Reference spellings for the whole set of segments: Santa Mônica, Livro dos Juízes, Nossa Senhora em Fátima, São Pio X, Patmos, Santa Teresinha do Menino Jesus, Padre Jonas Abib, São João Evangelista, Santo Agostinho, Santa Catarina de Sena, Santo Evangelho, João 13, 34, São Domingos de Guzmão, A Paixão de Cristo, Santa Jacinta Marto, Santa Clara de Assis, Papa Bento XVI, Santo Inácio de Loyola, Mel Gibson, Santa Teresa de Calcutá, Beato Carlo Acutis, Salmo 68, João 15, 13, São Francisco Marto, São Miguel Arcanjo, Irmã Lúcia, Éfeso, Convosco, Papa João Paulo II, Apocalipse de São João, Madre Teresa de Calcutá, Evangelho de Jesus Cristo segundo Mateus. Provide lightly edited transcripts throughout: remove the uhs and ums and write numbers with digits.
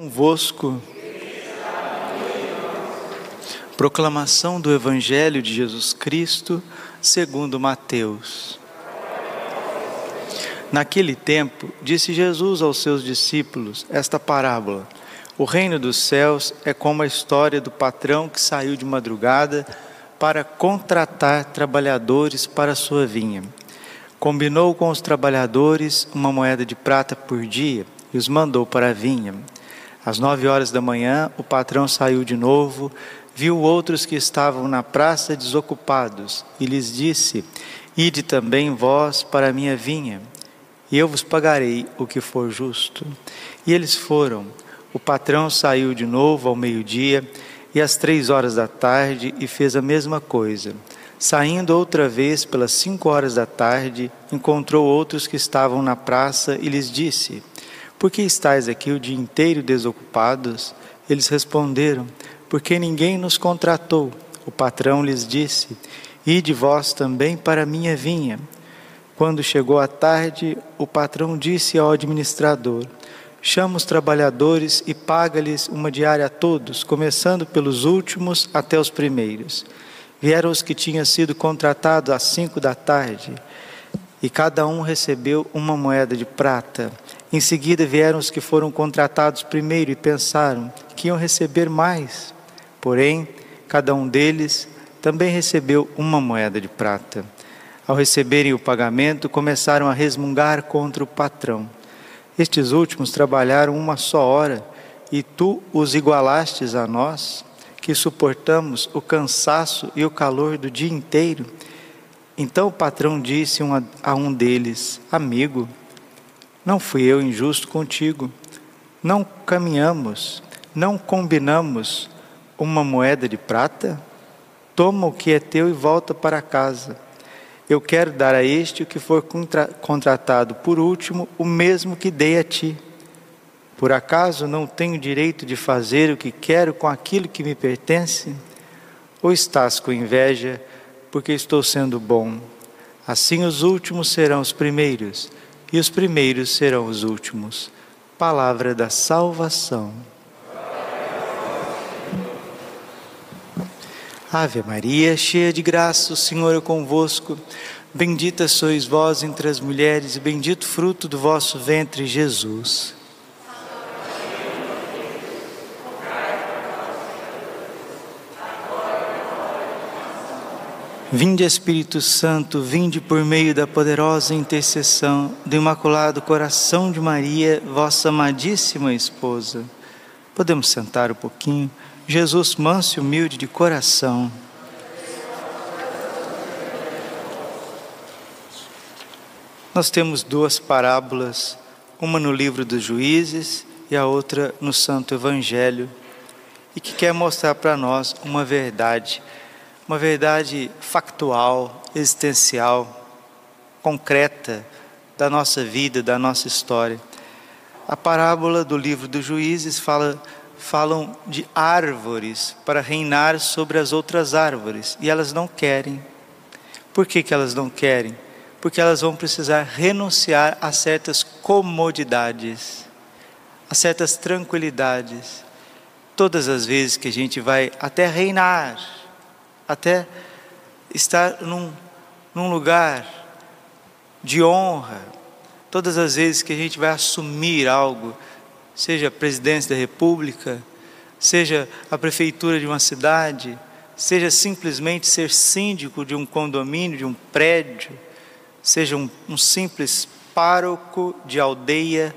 Convosco. Proclamação do Evangelho de Jesus Cristo segundo Mateus. Naquele tempo, disse Jesus aos seus discípulos esta parábola: O reino dos céus é como a história do patrão que saiu de madrugada para contratar trabalhadores para sua vinha. Combinou com os trabalhadores uma moeda de prata por dia e os mandou para a vinha. Às 9 horas da manhã, o patrão saiu de novo, viu outros que estavam na praça desocupados, e lhes disse: Ide também vós para a minha vinha, e eu vos pagarei o que for justo. E eles foram. O patrão saiu de novo ao meio-dia, e às 3 horas da tarde, e fez a mesma coisa. Saindo outra vez pelas 5 horas da tarde, encontrou outros que estavam na praça, e lhes disse: Por que estáis aqui o dia inteiro desocupados? Eles responderam: Porque ninguém nos contratou. O patrão lhes disse: Ide vós também para a minha vinha. Quando chegou a tarde, o patrão disse ao administrador: Chama os trabalhadores e paga-lhes uma diária a todos, começando pelos últimos até os primeiros. Vieram os que tinham sido contratados às 5 da tarde, e cada um recebeu uma moeda de prata. Em seguida vieram os que foram contratados primeiro e pensaram que iam receber mais. Porém, cada um deles também recebeu uma moeda de prata. Ao receberem o pagamento, começaram a resmungar contra o patrão. Estes últimos trabalharam uma só hora, e tu os igualastes a nós, que suportamos o cansaço e o calor do dia inteiro. Então o patrão disse a um deles: Amigo, não fui eu injusto contigo. Não combinamos uma moeda de prata? Toma o que é teu e volta para casa. Eu quero dar a este o que for contratado por último, o mesmo que dei a ti. Por acaso não tenho direito de fazer o que quero com aquilo que me pertence? Ou estás com inveja, porque estou sendo bom? Assim os últimos serão os primeiros, e os primeiros serão os últimos. Palavra da salvação. Ave Maria, cheia de graça, o Senhor é convosco. Bendita sois vós entre as mulheres, e bendito fruto do vosso ventre, Jesus. Vinde, Espírito Santo, vinde por meio da poderosa intercessão do Imaculado Coração de Maria, vossa amadíssima esposa. Podemos sentar um pouquinho. Jesus, manso e humilde de coração. Nós temos duas parábolas, uma no Livro dos Juízes e a outra no Santo Evangelho, e que quer mostrar para nós uma verdade. Uma verdade factual, existencial, concreta da nossa vida, da nossa história. A parábola do Livro dos Juízes falam de árvores para reinar sobre as outras árvores, e elas não querem. Por que elas não querem? Porque elas vão precisar renunciar a certas comodidades, a certas tranquilidades. Todas as vezes que a gente vai até reinar, até estar num lugar de honra, todas as vezes que a gente vai assumir algo, seja a presidência da república, seja a prefeitura de uma cidade, seja simplesmente ser síndico de um condomínio, de um prédio, seja um simples pároco de aldeia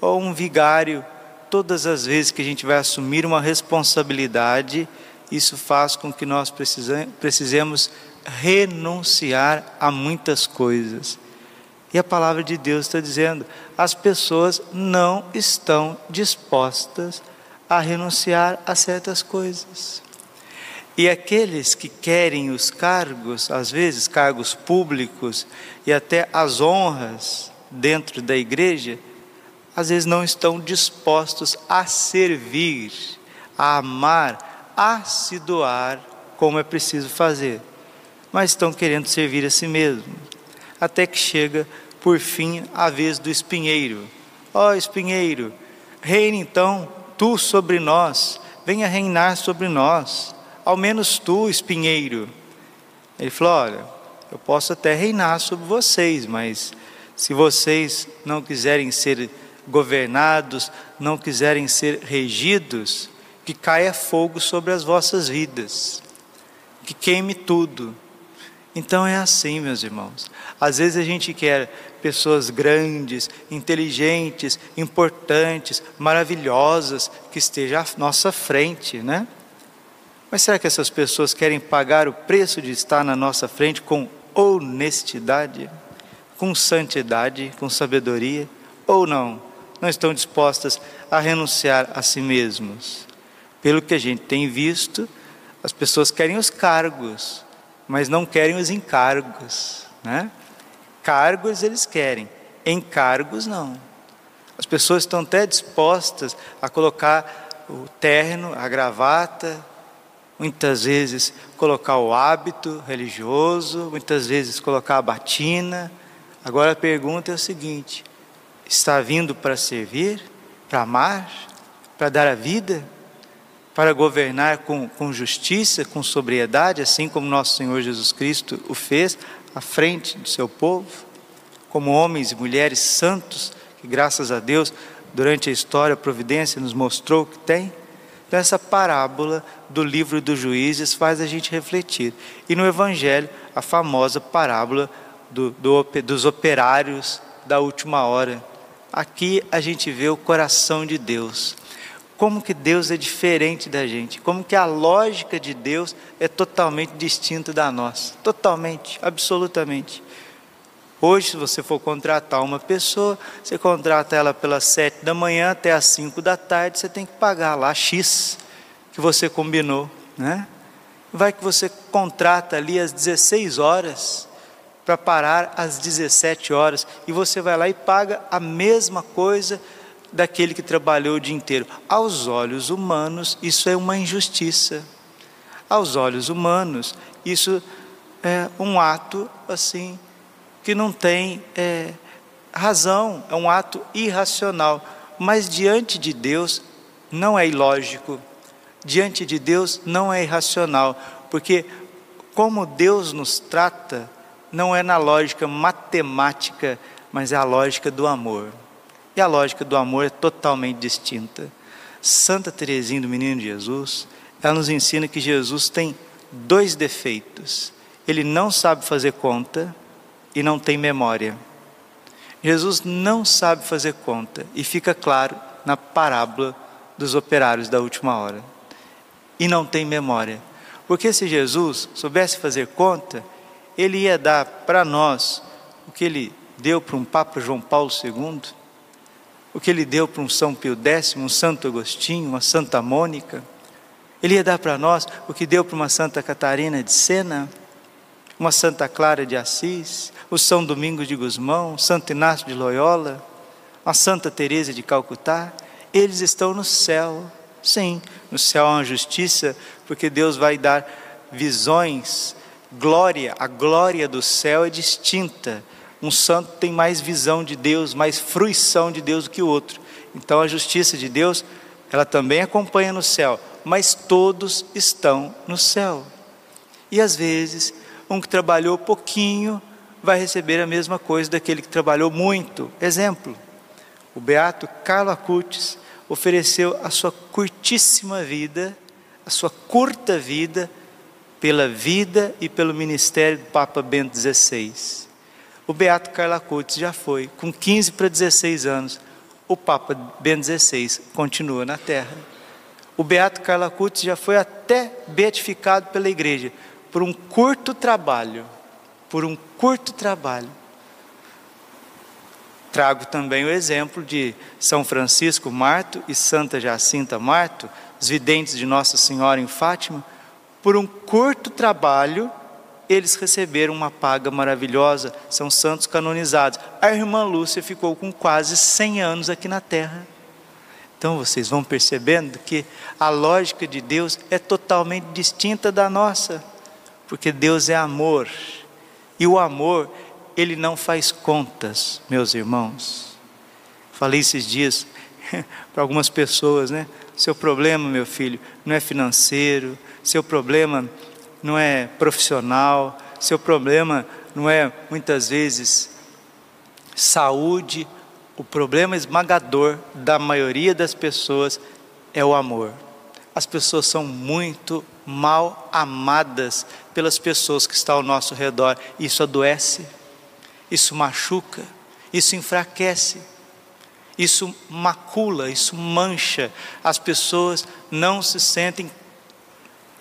ou um vigário, todas as vezes que a gente vai assumir uma responsabilidade, isso faz com que nós precisemos renunciar a muitas coisas. E a palavra de Deus está dizendo: as pessoas não estão dispostas a renunciar a certas coisas. E aqueles que querem os cargos, às vezes cargos públicos e até as honras dentro da igreja, às vezes não estão dispostos a servir, a amar, a se doar como é preciso fazer, mas estão querendo servir a si mesmo, até que chega por fim a vez do espinheiro. Ó espinheiro, reina então tu sobre nós, venha reinar sobre nós, ao menos tu, espinheiro. Ele falou, olha, eu posso até reinar sobre vocês, mas se vocês não quiserem ser governados, não quiserem ser regidos, que caia fogo sobre as vossas vidas, que queime tudo. Então é assim, meus irmãos. Às vezes a gente quer pessoas grandes, inteligentes, importantes, maravilhosas, que estejam à nossa frente, né? Mas será que essas pessoas querem pagar o preço de estar na nossa frente com honestidade, com santidade, com sabedoria? Ou não? Não estão dispostas a renunciar a si mesmos? Pelo que a gente tem visto, as pessoas querem os cargos, mas não querem os encargos, né? Cargos eles querem, encargos não. As pessoas estão até dispostas a colocar o terno, a gravata, muitas vezes colocar o hábito religioso, muitas vezes colocar a batina. Agora a pergunta é o seguinte: está vindo para servir, para amar, para dar a vida, para governar com justiça, com sobriedade, assim como nosso Senhor Jesus Cristo o fez à frente do seu povo, como homens e mulheres santos, que graças a Deus, durante a história, a providência nos mostrou que tem? Então essa parábola do livro dos Juízes faz a gente refletir. E no Evangelho, a famosa parábola dos operários da última hora. Aqui a gente vê o coração de Deus. Como que Deus é diferente da gente, como que a lógica de Deus é totalmente distinta da nossa, totalmente, absolutamente. Hoje, se você for contratar uma pessoa, você contrata ela pelas 7 da manhã até as 5 da tarde, você tem que pagar lá X, que você combinou, né? Vai que você contrata ali às 16 horas, para parar às 17 horas, e você vai lá e paga a mesma coisa daquele que trabalhou o dia inteiro. Aos olhos humanos, isso é uma injustiça. Aos olhos humanos, isso é um ato assim, que não tem razão, é um ato irracional. Mas diante de Deus, não é ilógico. Diante de Deus, não é irracional. Porque como Deus nos trata, não é na lógica matemática, mas é a lógica do amor. E a lógica do amor é totalmente distinta. Santa Teresinha do Menino Jesus, ela nos ensina que Jesus tem 2 defeitos. Ele não sabe fazer conta e não tem memória. Jesus não sabe fazer conta, e fica claro na parábola dos operários da última hora. E não tem memória. Porque se Jesus soubesse fazer conta, ele ia dar para nós o que ele deu para um Papa João Paulo II, o que ele deu para um São Pio X, um Santo Agostinho, uma Santa Mônica. Ele ia dar para nós o que deu para uma Santa Catarina de Sena, uma Santa Clara de Assis, o São Domingos de Guzmão, Santo Inácio de Loyola, a Santa Teresa de Calcutá. Eles estão no céu. Sim, no céu há uma justiça, porque Deus vai dar visões, glória. A glória do céu é distinta. Um santo tem mais visão de Deus, mais fruição de Deus do que o outro. Então a justiça de Deus, ela também acompanha no céu, mas todos estão no céu. E às vezes, um que trabalhou pouquinho vai receber a mesma coisa daquele que trabalhou muito. Exemplo, o Beato Carlo Acutis ofereceu a sua curtíssima vida, a sua curta vida, pela vida e pelo ministério do Papa Bento XVI. O Beato Carlo Acutis já foi, com 15 para 16 anos, o Papa Bento XVI continua na Terra. O Beato Carlo Acutis já foi até beatificado pela Igreja, por um curto trabalho, Trago também o exemplo de São Francisco Marto e Santa Jacinta Marto, os videntes de Nossa Senhora em Fátima. Por um curto trabalho, eles receberam uma paga maravilhosa, são santos canonizados. A irmã Lúcia ficou com quase 100 anos aqui na Terra. Então vocês vão percebendo que a lógica de Deus é totalmente distinta da nossa, porque Deus é amor, e o amor, ele não faz contas, meus irmãos. Falei esses dias, para algumas pessoas, né? Seu problema, meu filho, não é financeiro, seu problema não é profissional, seu problema não é, muitas vezes, saúde. O problema esmagador da maioria das pessoas é o amor. As pessoas são muito mal amadas pelas pessoas que estão ao nosso redor. Isso adoece, isso machuca, isso enfraquece, isso macula, isso mancha. As pessoas não se sentem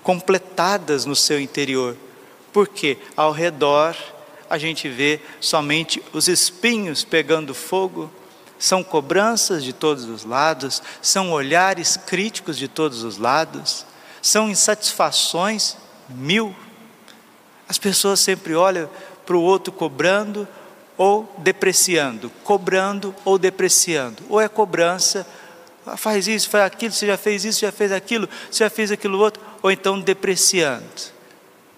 completadas no seu interior, porque ao redor a gente vê somente os espinhos pegando fogo. São cobranças de todos os lados, são olhares críticos de todos os lados, são insatisfações mil. As pessoas sempre olham para o outro cobrando ou depreciando, cobrando ou depreciando. Ou é cobrança, faz isso, faz aquilo, você já fez isso, já fez aquilo, você já fez aquilo outro. Ou então depreciando,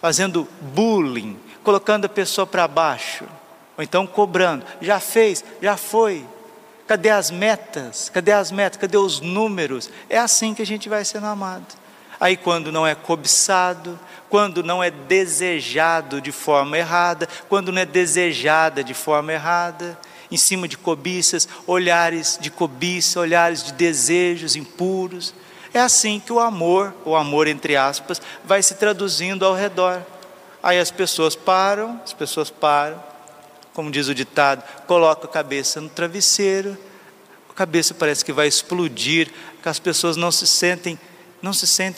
fazendo bullying, colocando a pessoa para baixo. Ou então cobrando, já fez, já foi. Cadê as metas? Cadê as metas? Cadê os números? É assim que a gente vai sendo amado. Aí quando não é cobiçado, quando não é desejado de forma errada, quando não é desejada de forma errada, em cima de cobiças, olhares de cobiça, olhares de desejos impuros. É assim que o amor entre aspas, vai se traduzindo ao redor. Aí as pessoas param, como diz o ditado, coloca a cabeça no travesseiro, a cabeça parece que vai explodir, porque as pessoas não se sentem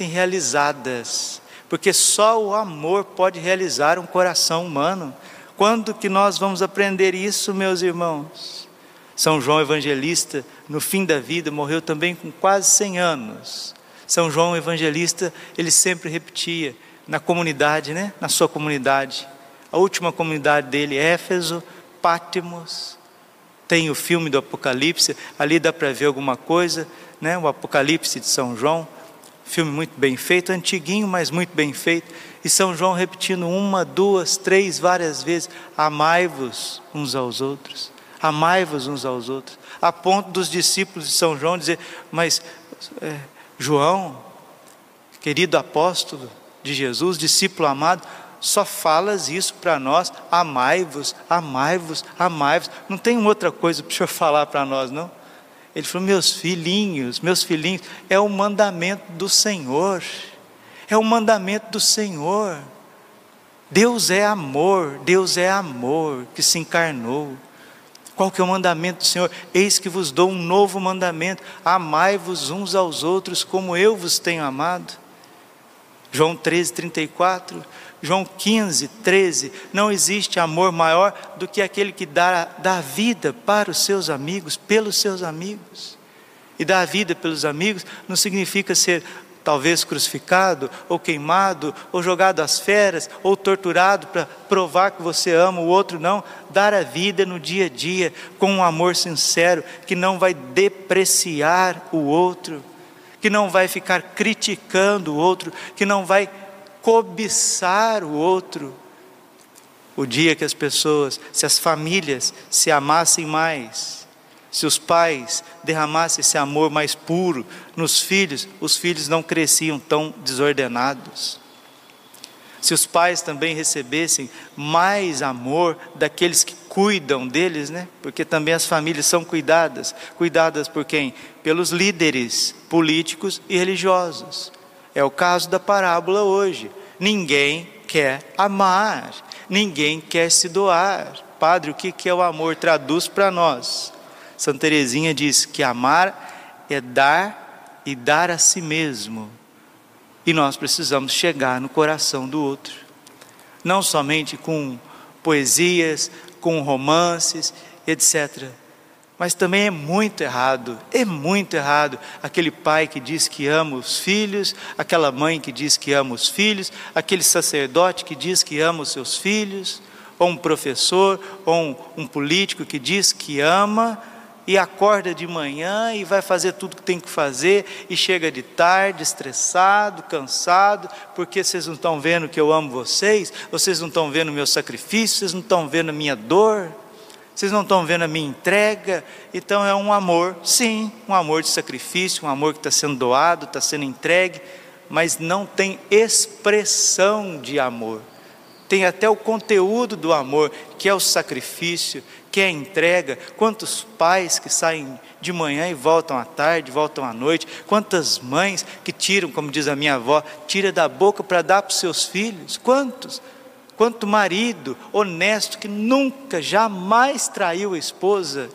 realizadas, porque só o amor pode realizar um coração humano. Quando que nós vamos aprender isso, meus irmãos? São João Evangelista, no fim da vida, morreu também com quase 100 anos. São João Evangelista, ele sempre repetia, na comunidade, né? Na sua comunidade, a última comunidade dele, Éfeso, Patmos, tem o filme do Apocalipse, ali dá para ver alguma coisa, né? O Apocalipse de São João, filme muito bem feito, antiguinho, mas muito bem feito, e São João repetindo uma, duas, três, várias vezes, amai-vos uns aos outros, amai-vos uns aos outros, a ponto dos discípulos de São João dizer, mas João, querido apóstolo de Jesus, discípulo amado, só falas isso para nós, amai-vos, amai-vos, amai-vos. Não tem outra coisa para o senhor falar para nós, não? Ele falou, meus filhinhos, é o mandamento do Senhor. É o mandamento do Senhor. Deus é amor que se encarnou. Qual que é o mandamento do Senhor? Eis que vos dou um novo mandamento. Amai-vos uns aos outros como eu vos tenho amado. João 13, 34... João 15, 13, não existe amor maior do que aquele que dá a vida para os seus amigos, pelos seus amigos. E dar a vida pelos amigos não significa ser talvez crucificado, ou queimado, ou jogado às feras, ou torturado para provar que você ama o outro, não. Dar a vida no dia a dia, com um amor sincero, que não vai depreciar o outro, que não vai ficar criticando o outro, que não vai cobiçar o outro. O dia que as pessoas, se as famílias se amassem mais, se os pais derramassem esse amor mais puro nos filhos, os filhos não cresciam tão desordenados. Se os pais também recebessem mais amor daqueles que cuidam deles, né? Porque também as famílias são cuidadas. Cuidadas por quem? Pelos líderes políticos e religiosos. É o caso da parábola hoje. Ninguém quer amar, ninguém quer se doar. Padre, o que é o amor? Traduz para nós. Santa Teresinha diz que amar é dar e dar a si mesmo. E nós precisamos chegar no coração do outro. Não somente com poesias, com romances, etc. Mas também é muito errado aquele pai que diz que ama os filhos, aquela mãe que diz que ama os filhos, aquele sacerdote que diz que ama os seus filhos, ou um professor, ou um político que diz que ama e acorda de manhã e vai fazer tudo que tem que fazer e chega de tarde, estressado, cansado, porque vocês não estão vendo que eu amo vocês, vocês não estão vendo o meu sacrifício, vocês não estão vendo a minha dor. Vocês não estão vendo a minha entrega? Então é um amor, sim, um amor de sacrifício, um amor que está sendo doado, está sendo entregue, mas não tem expressão de amor. Tem até o conteúdo do amor, que é o sacrifício, que é a entrega. Quantos pais que saem de manhã e voltam à tarde, voltam à noite. Quantas mães que tiram, como diz a minha avó, tira da boca para dar para os seus filhos. Quantos? Quanto marido honesto que nunca, jamais traiu a esposa,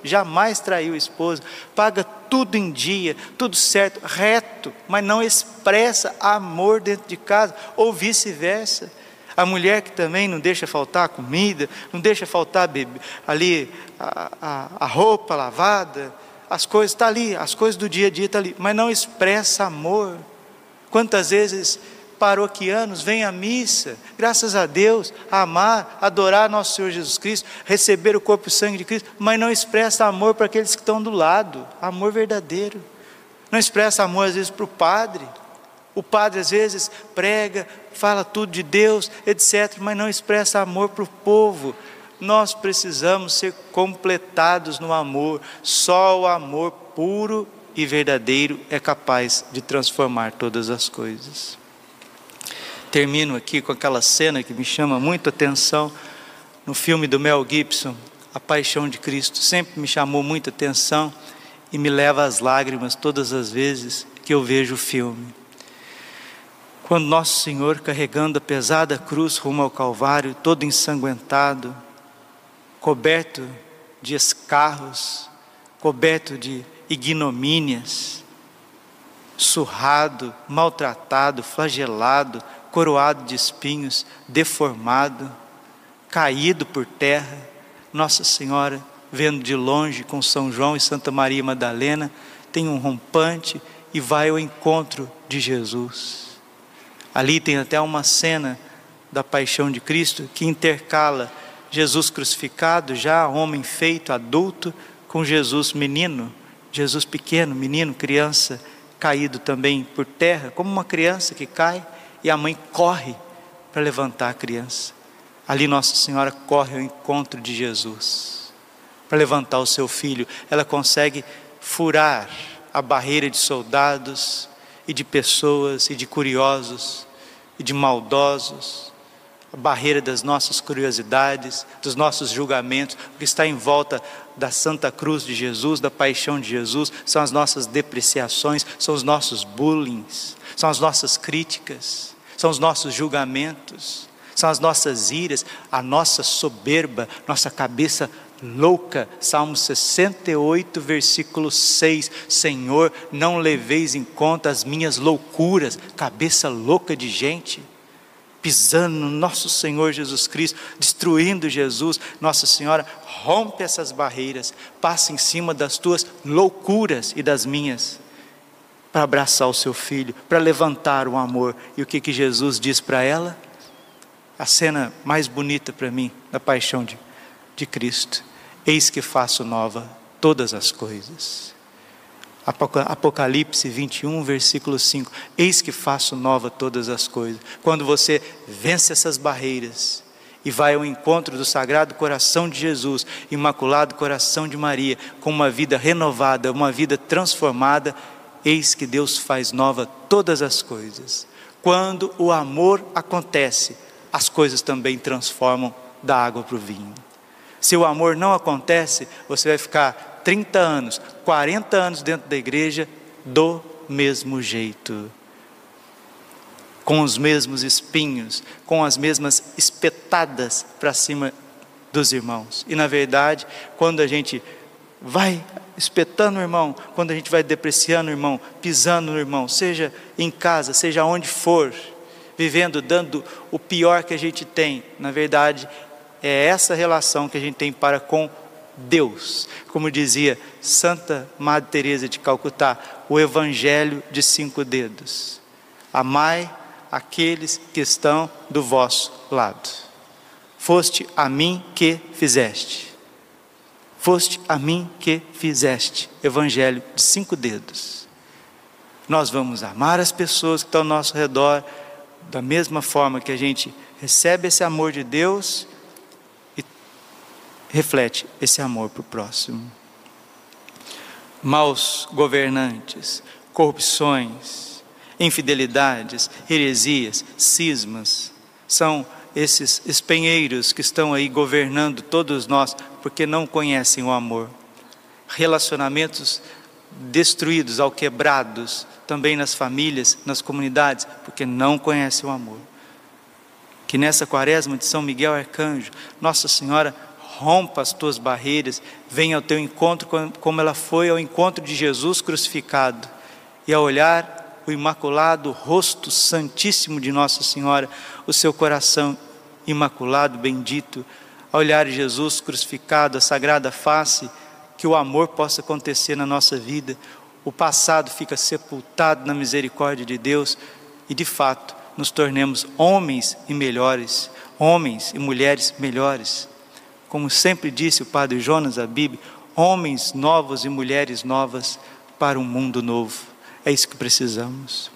paga tudo em dia, tudo certo, reto, mas não expressa amor dentro de casa, ou vice-versa. A mulher que também não deixa faltar a comida, não deixa faltar ali a roupa lavada, as coisas estão ali, as coisas do dia a dia estão ali, mas não expressa amor. Quantas vezes paroquianos vêm à missa, graças a Deus, a amar, adorar nosso Senhor Jesus Cristo, receber o corpo e o sangue de Cristo, mas não expressa amor para aqueles que estão do lado, amor verdadeiro. Não expressa amor às vezes para o padre. O padre às vezes prega, fala tudo de Deus, etc., mas não expressa amor para o povo. Nós precisamos ser completados no amor. Só o amor puro e verdadeiro é capaz de transformar todas as coisas. Termino aqui com aquela cena que me chama muito a atenção, no filme do Mel Gibson, A Paixão de Cristo. Sempre me chamou muita atenção e me leva às lágrimas todas as vezes que eu vejo o filme. Quando Nosso Senhor, carregando a pesada cruz rumo ao Calvário, todo ensanguentado, coberto de escarros, coberto de ignomínias, surrado, maltratado, flagelado, coroado de espinhos, deformado, caído por terra, Nossa Senhora, vendo de longe com São João e Santa Maria Madalena, tem um rompante e vai ao encontro de Jesus. Ali tem até uma cena da Paixão de Cristo que intercala Jesus crucificado, já homem feito, adulto, com Jesus menino, Jesus pequeno, menino, criança, caído também por terra, como uma criança que cai, e a mãe corre para levantar a criança. Ali Nossa Senhora corre ao encontro de Jesus para levantar o seu filho. Ela consegue furar a barreira de soldados e de pessoas e de curiosos e de maldosos, a barreira das nossas curiosidades, dos nossos julgamentos. O que está em volta da Santa Cruz de Jesus, da Paixão de Jesus, são as nossas depreciações, são os nossos bullying, são as nossas críticas, são os nossos julgamentos, são as nossas iras, a nossa soberba, nossa cabeça louca. Salmo 68, versículo 6, Senhor, não leveis em conta as minhas loucuras, cabeça louca de gente, pisando no nosso Senhor Jesus Cristo, destruindo Jesus. Nossa Senhora rompe essas barreiras, passa em cima das tuas loucuras e das minhas, para abraçar o seu filho, para levantar o amor. E o que que Jesus diz para ela? A cena mais bonita para mim, da Paixão de Cristo: eis que faço nova todas as coisas. Apocalipse 21, versículo 5, eis que faço nova todas as coisas. Quando você vence essas barreiras e vai ao encontro do Sagrado Coração de Jesus, Imaculado Coração de Maria, com uma vida renovada, uma vida transformada, eis que Deus faz nova todas as coisas. Quando o amor acontece, as coisas também transformam da água para o vinho. Se o amor não acontece, você vai ficar 30 anos, 40 anos dentro da igreja, do mesmo jeito, com os mesmos espinhos, com as mesmas espetadas para cima dos irmãos. E na verdade, quando a gente vai espetando o irmão, quando a gente vai depreciando o irmão, pisando no irmão, seja em casa, seja onde for, vivendo, dando o pior que a gente tem, na verdade, é essa relação que a gente tem para com Deus. Como dizia Santa Madre Teresa de Calcutá, o Evangelho de 5 dedos: amai aqueles que estão do vosso lado. Foste a mim que fizeste. Foste a mim que fizeste. Evangelho de 5 dedos. Nós vamos amar as pessoas que estão ao nosso redor da mesma forma que a gente recebe esse amor de Deus. reflete esse amor para o próximo. Maus governantes, corrupções, infidelidades, heresias, cismas, são esses espenheiros que estão aí governando todos nós, porque não conhecem o amor. Relacionamentos destruídos, alquebrados, também nas famílias, nas comunidades, porque não conhecem o amor. Que nessa quaresma de São Miguel Arcanjo, Nossa Senhora rompa as tuas barreiras, venha ao teu encontro como ela foi ao encontro de Jesus crucificado. E ao olhar o imaculado rosto santíssimo de Nossa Senhora, o seu coração imaculado, bendito, ao olhar Jesus crucificado, a sagrada face, que o amor possa acontecer na nossa vida. O passado fica sepultado na misericórdia de Deus e de fato nos tornemos homens e melhores, homens e mulheres melhores. Como sempre disse o Padre Jonas Abib, homens novos e mulheres novas para um mundo novo. É isso que precisamos.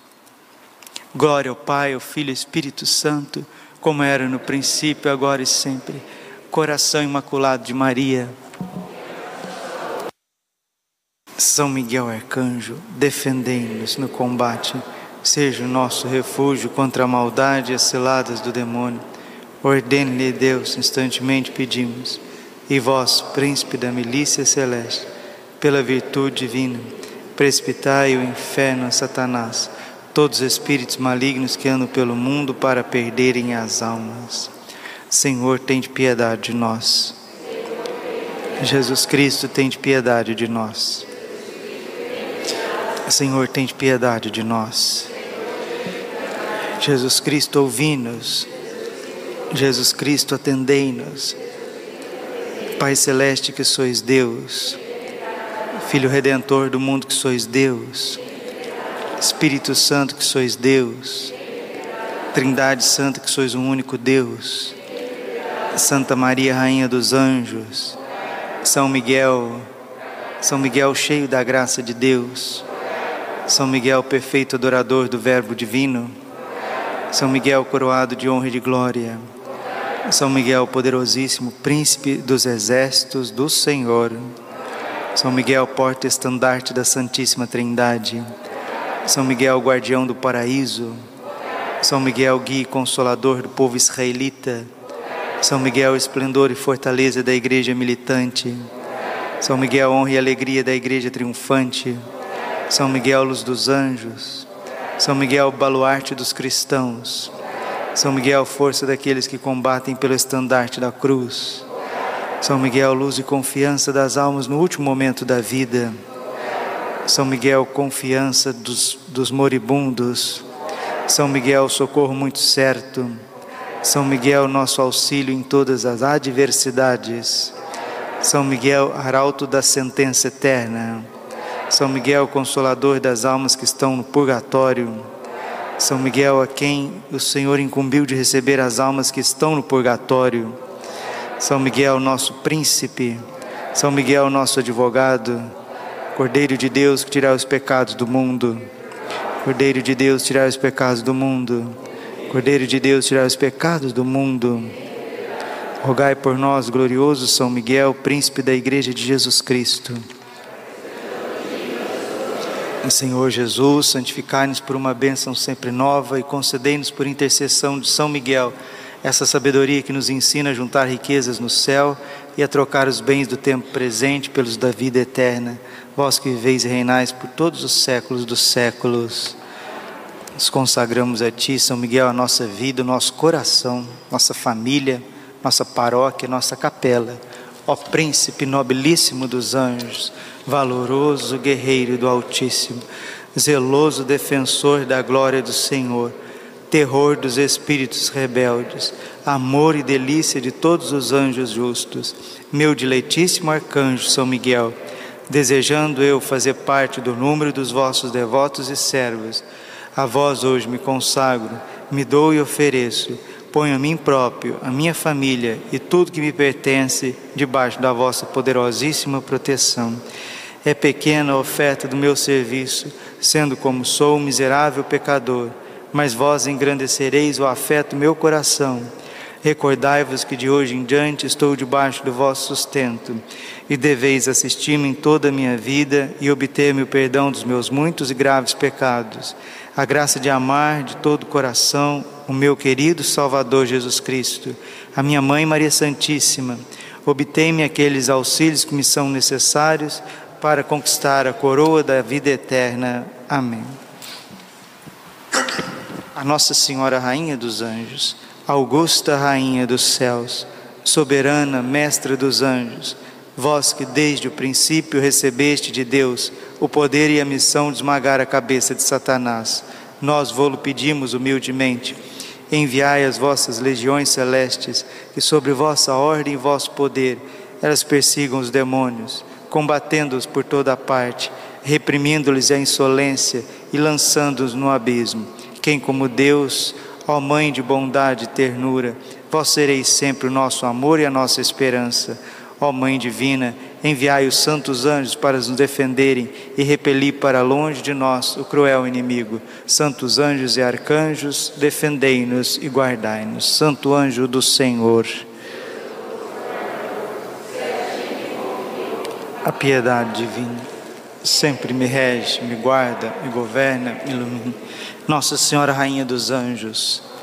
Glória ao Pai, ao Filho e ao Espírito Santo, como era no princípio, agora e sempre. Coração imaculado de Maria. São Miguel Arcanjo, defendei-nos no combate, seja o nosso refúgio contra a maldade e as ciladas do demônio. Ordene-lhe Deus, instantemente pedimos, e vós, príncipe da milícia celeste, pela virtude divina, precipitai o inferno a Satanás, todos os espíritos malignos que andam pelo mundo para perderem as almas. Senhor, tende piedade de nós. Jesus Cristo, tende piedade de nós. Senhor, tem piedade de nós. Jesus Cristo, ouvi-nos. Jesus Cristo, atendei-nos. Pai Celeste, que sois Deus. Filho Redentor do mundo, que sois Deus. Espírito Santo, que sois Deus. Trindade Santa, que sois um único Deus. Santa Maria, Rainha dos Anjos. São Miguel cheio da graça de Deus. São Miguel, perfeito adorador do Verbo Divino. São Miguel, coroado de honra e de glória. São Miguel, poderosíssimo príncipe dos exércitos do Senhor. São Miguel, porta-estandarte da Santíssima Trindade. São Miguel, guardião do paraíso. São Miguel, guia e consolador do povo israelita. São Miguel, esplendor e fortaleza da Igreja militante. São Miguel, honra e alegria da Igreja triunfante. São Miguel, luz dos anjos. São Miguel, baluarte dos cristãos. São Miguel, força daqueles que combatem pelo estandarte da cruz. São Miguel, luz e confiança das almas no último momento da vida. São Miguel, confiança dos moribundos. São Miguel, socorro muito certo. São Miguel, nosso auxílio em todas as adversidades. São Miguel, arauto da sentença eterna. São Miguel, consolador das almas que estão no purgatório. São Miguel, a quem o Senhor incumbiu de receber as almas que estão no purgatório. São Miguel, nosso príncipe. São Miguel, nosso advogado. Cordeiro de Deus, que tirai os pecados do mundo. Cordeiro de Deus, tirai os pecados do mundo. Cordeiro de Deus, tirai os pecados do mundo. Rogai por nós, glorioso São Miguel, príncipe da Igreja de Jesus Cristo. Senhor Jesus, santificai-nos por uma bênção sempre nova e concedei-nos por intercessão de São Miguel essa sabedoria que nos ensina a juntar riquezas no céu e a trocar os bens do tempo presente pelos da vida eterna. Vós que viveis e reinais por todos os séculos dos séculos. Nos consagramos a Ti, São Miguel, a nossa vida, o nosso coração, nossa família, nossa paróquia, nossa capela. Ó príncipe nobilíssimo dos anjos, valoroso guerreiro do Altíssimo, zeloso defensor da glória do Senhor, terror dos espíritos rebeldes, amor e delícia de todos os anjos justos, meu diletíssimo arcanjo São Miguel, desejando eu fazer parte do número dos vossos devotos e servos, a vós hoje me consagro, me dou e ofereço, ponho a mim próprio, a minha família e tudo que me pertence debaixo da vossa poderosíssima proteção. É pequena a oferta do meu serviço, sendo como sou um miserável pecador, mas vós engrandecereis o afeto do meu coração. recordai-vos que de hoje em diante estou debaixo do vosso sustento, e deveis assistir-me em toda a minha vida e obter-me o perdão dos meus muitos e graves pecados, a graça de amar de todo o coração o meu querido Salvador Jesus Cristo, a minha Mãe Maria Santíssima. Obtei-me aqueles auxílios que me são necessários para conquistar a coroa da vida eterna. Amém. A Nossa Senhora, Rainha dos Anjos, Augusta Rainha dos Céus, Soberana Mestra dos Anjos, vós que desde o princípio recebeste de Deus o poder e a missão de esmagar a cabeça de Satanás, nós vô-lo pedimos humildemente. Enviai as vossas legiões celestes, que sobre vossa ordem e vosso poder elas persigam os demônios, combatendo-os por toda a parte, reprimindo-lhes a insolência e lançando-os no abismo. Quem como Deus, ó Mãe de bondade e ternura, vós sereis sempre o nosso amor e a nossa esperança. Ó Mãe divina, enviai os santos anjos para nos defenderem e repelir para longe de nós o cruel inimigo. Santos anjos e arcanjos, defendei-nos e guardai-nos. Santo anjo do Senhor, a piedade divina sempre me rege, me guarda, me governa, me ilumina. Nossa Senhora, Rainha dos Anjos,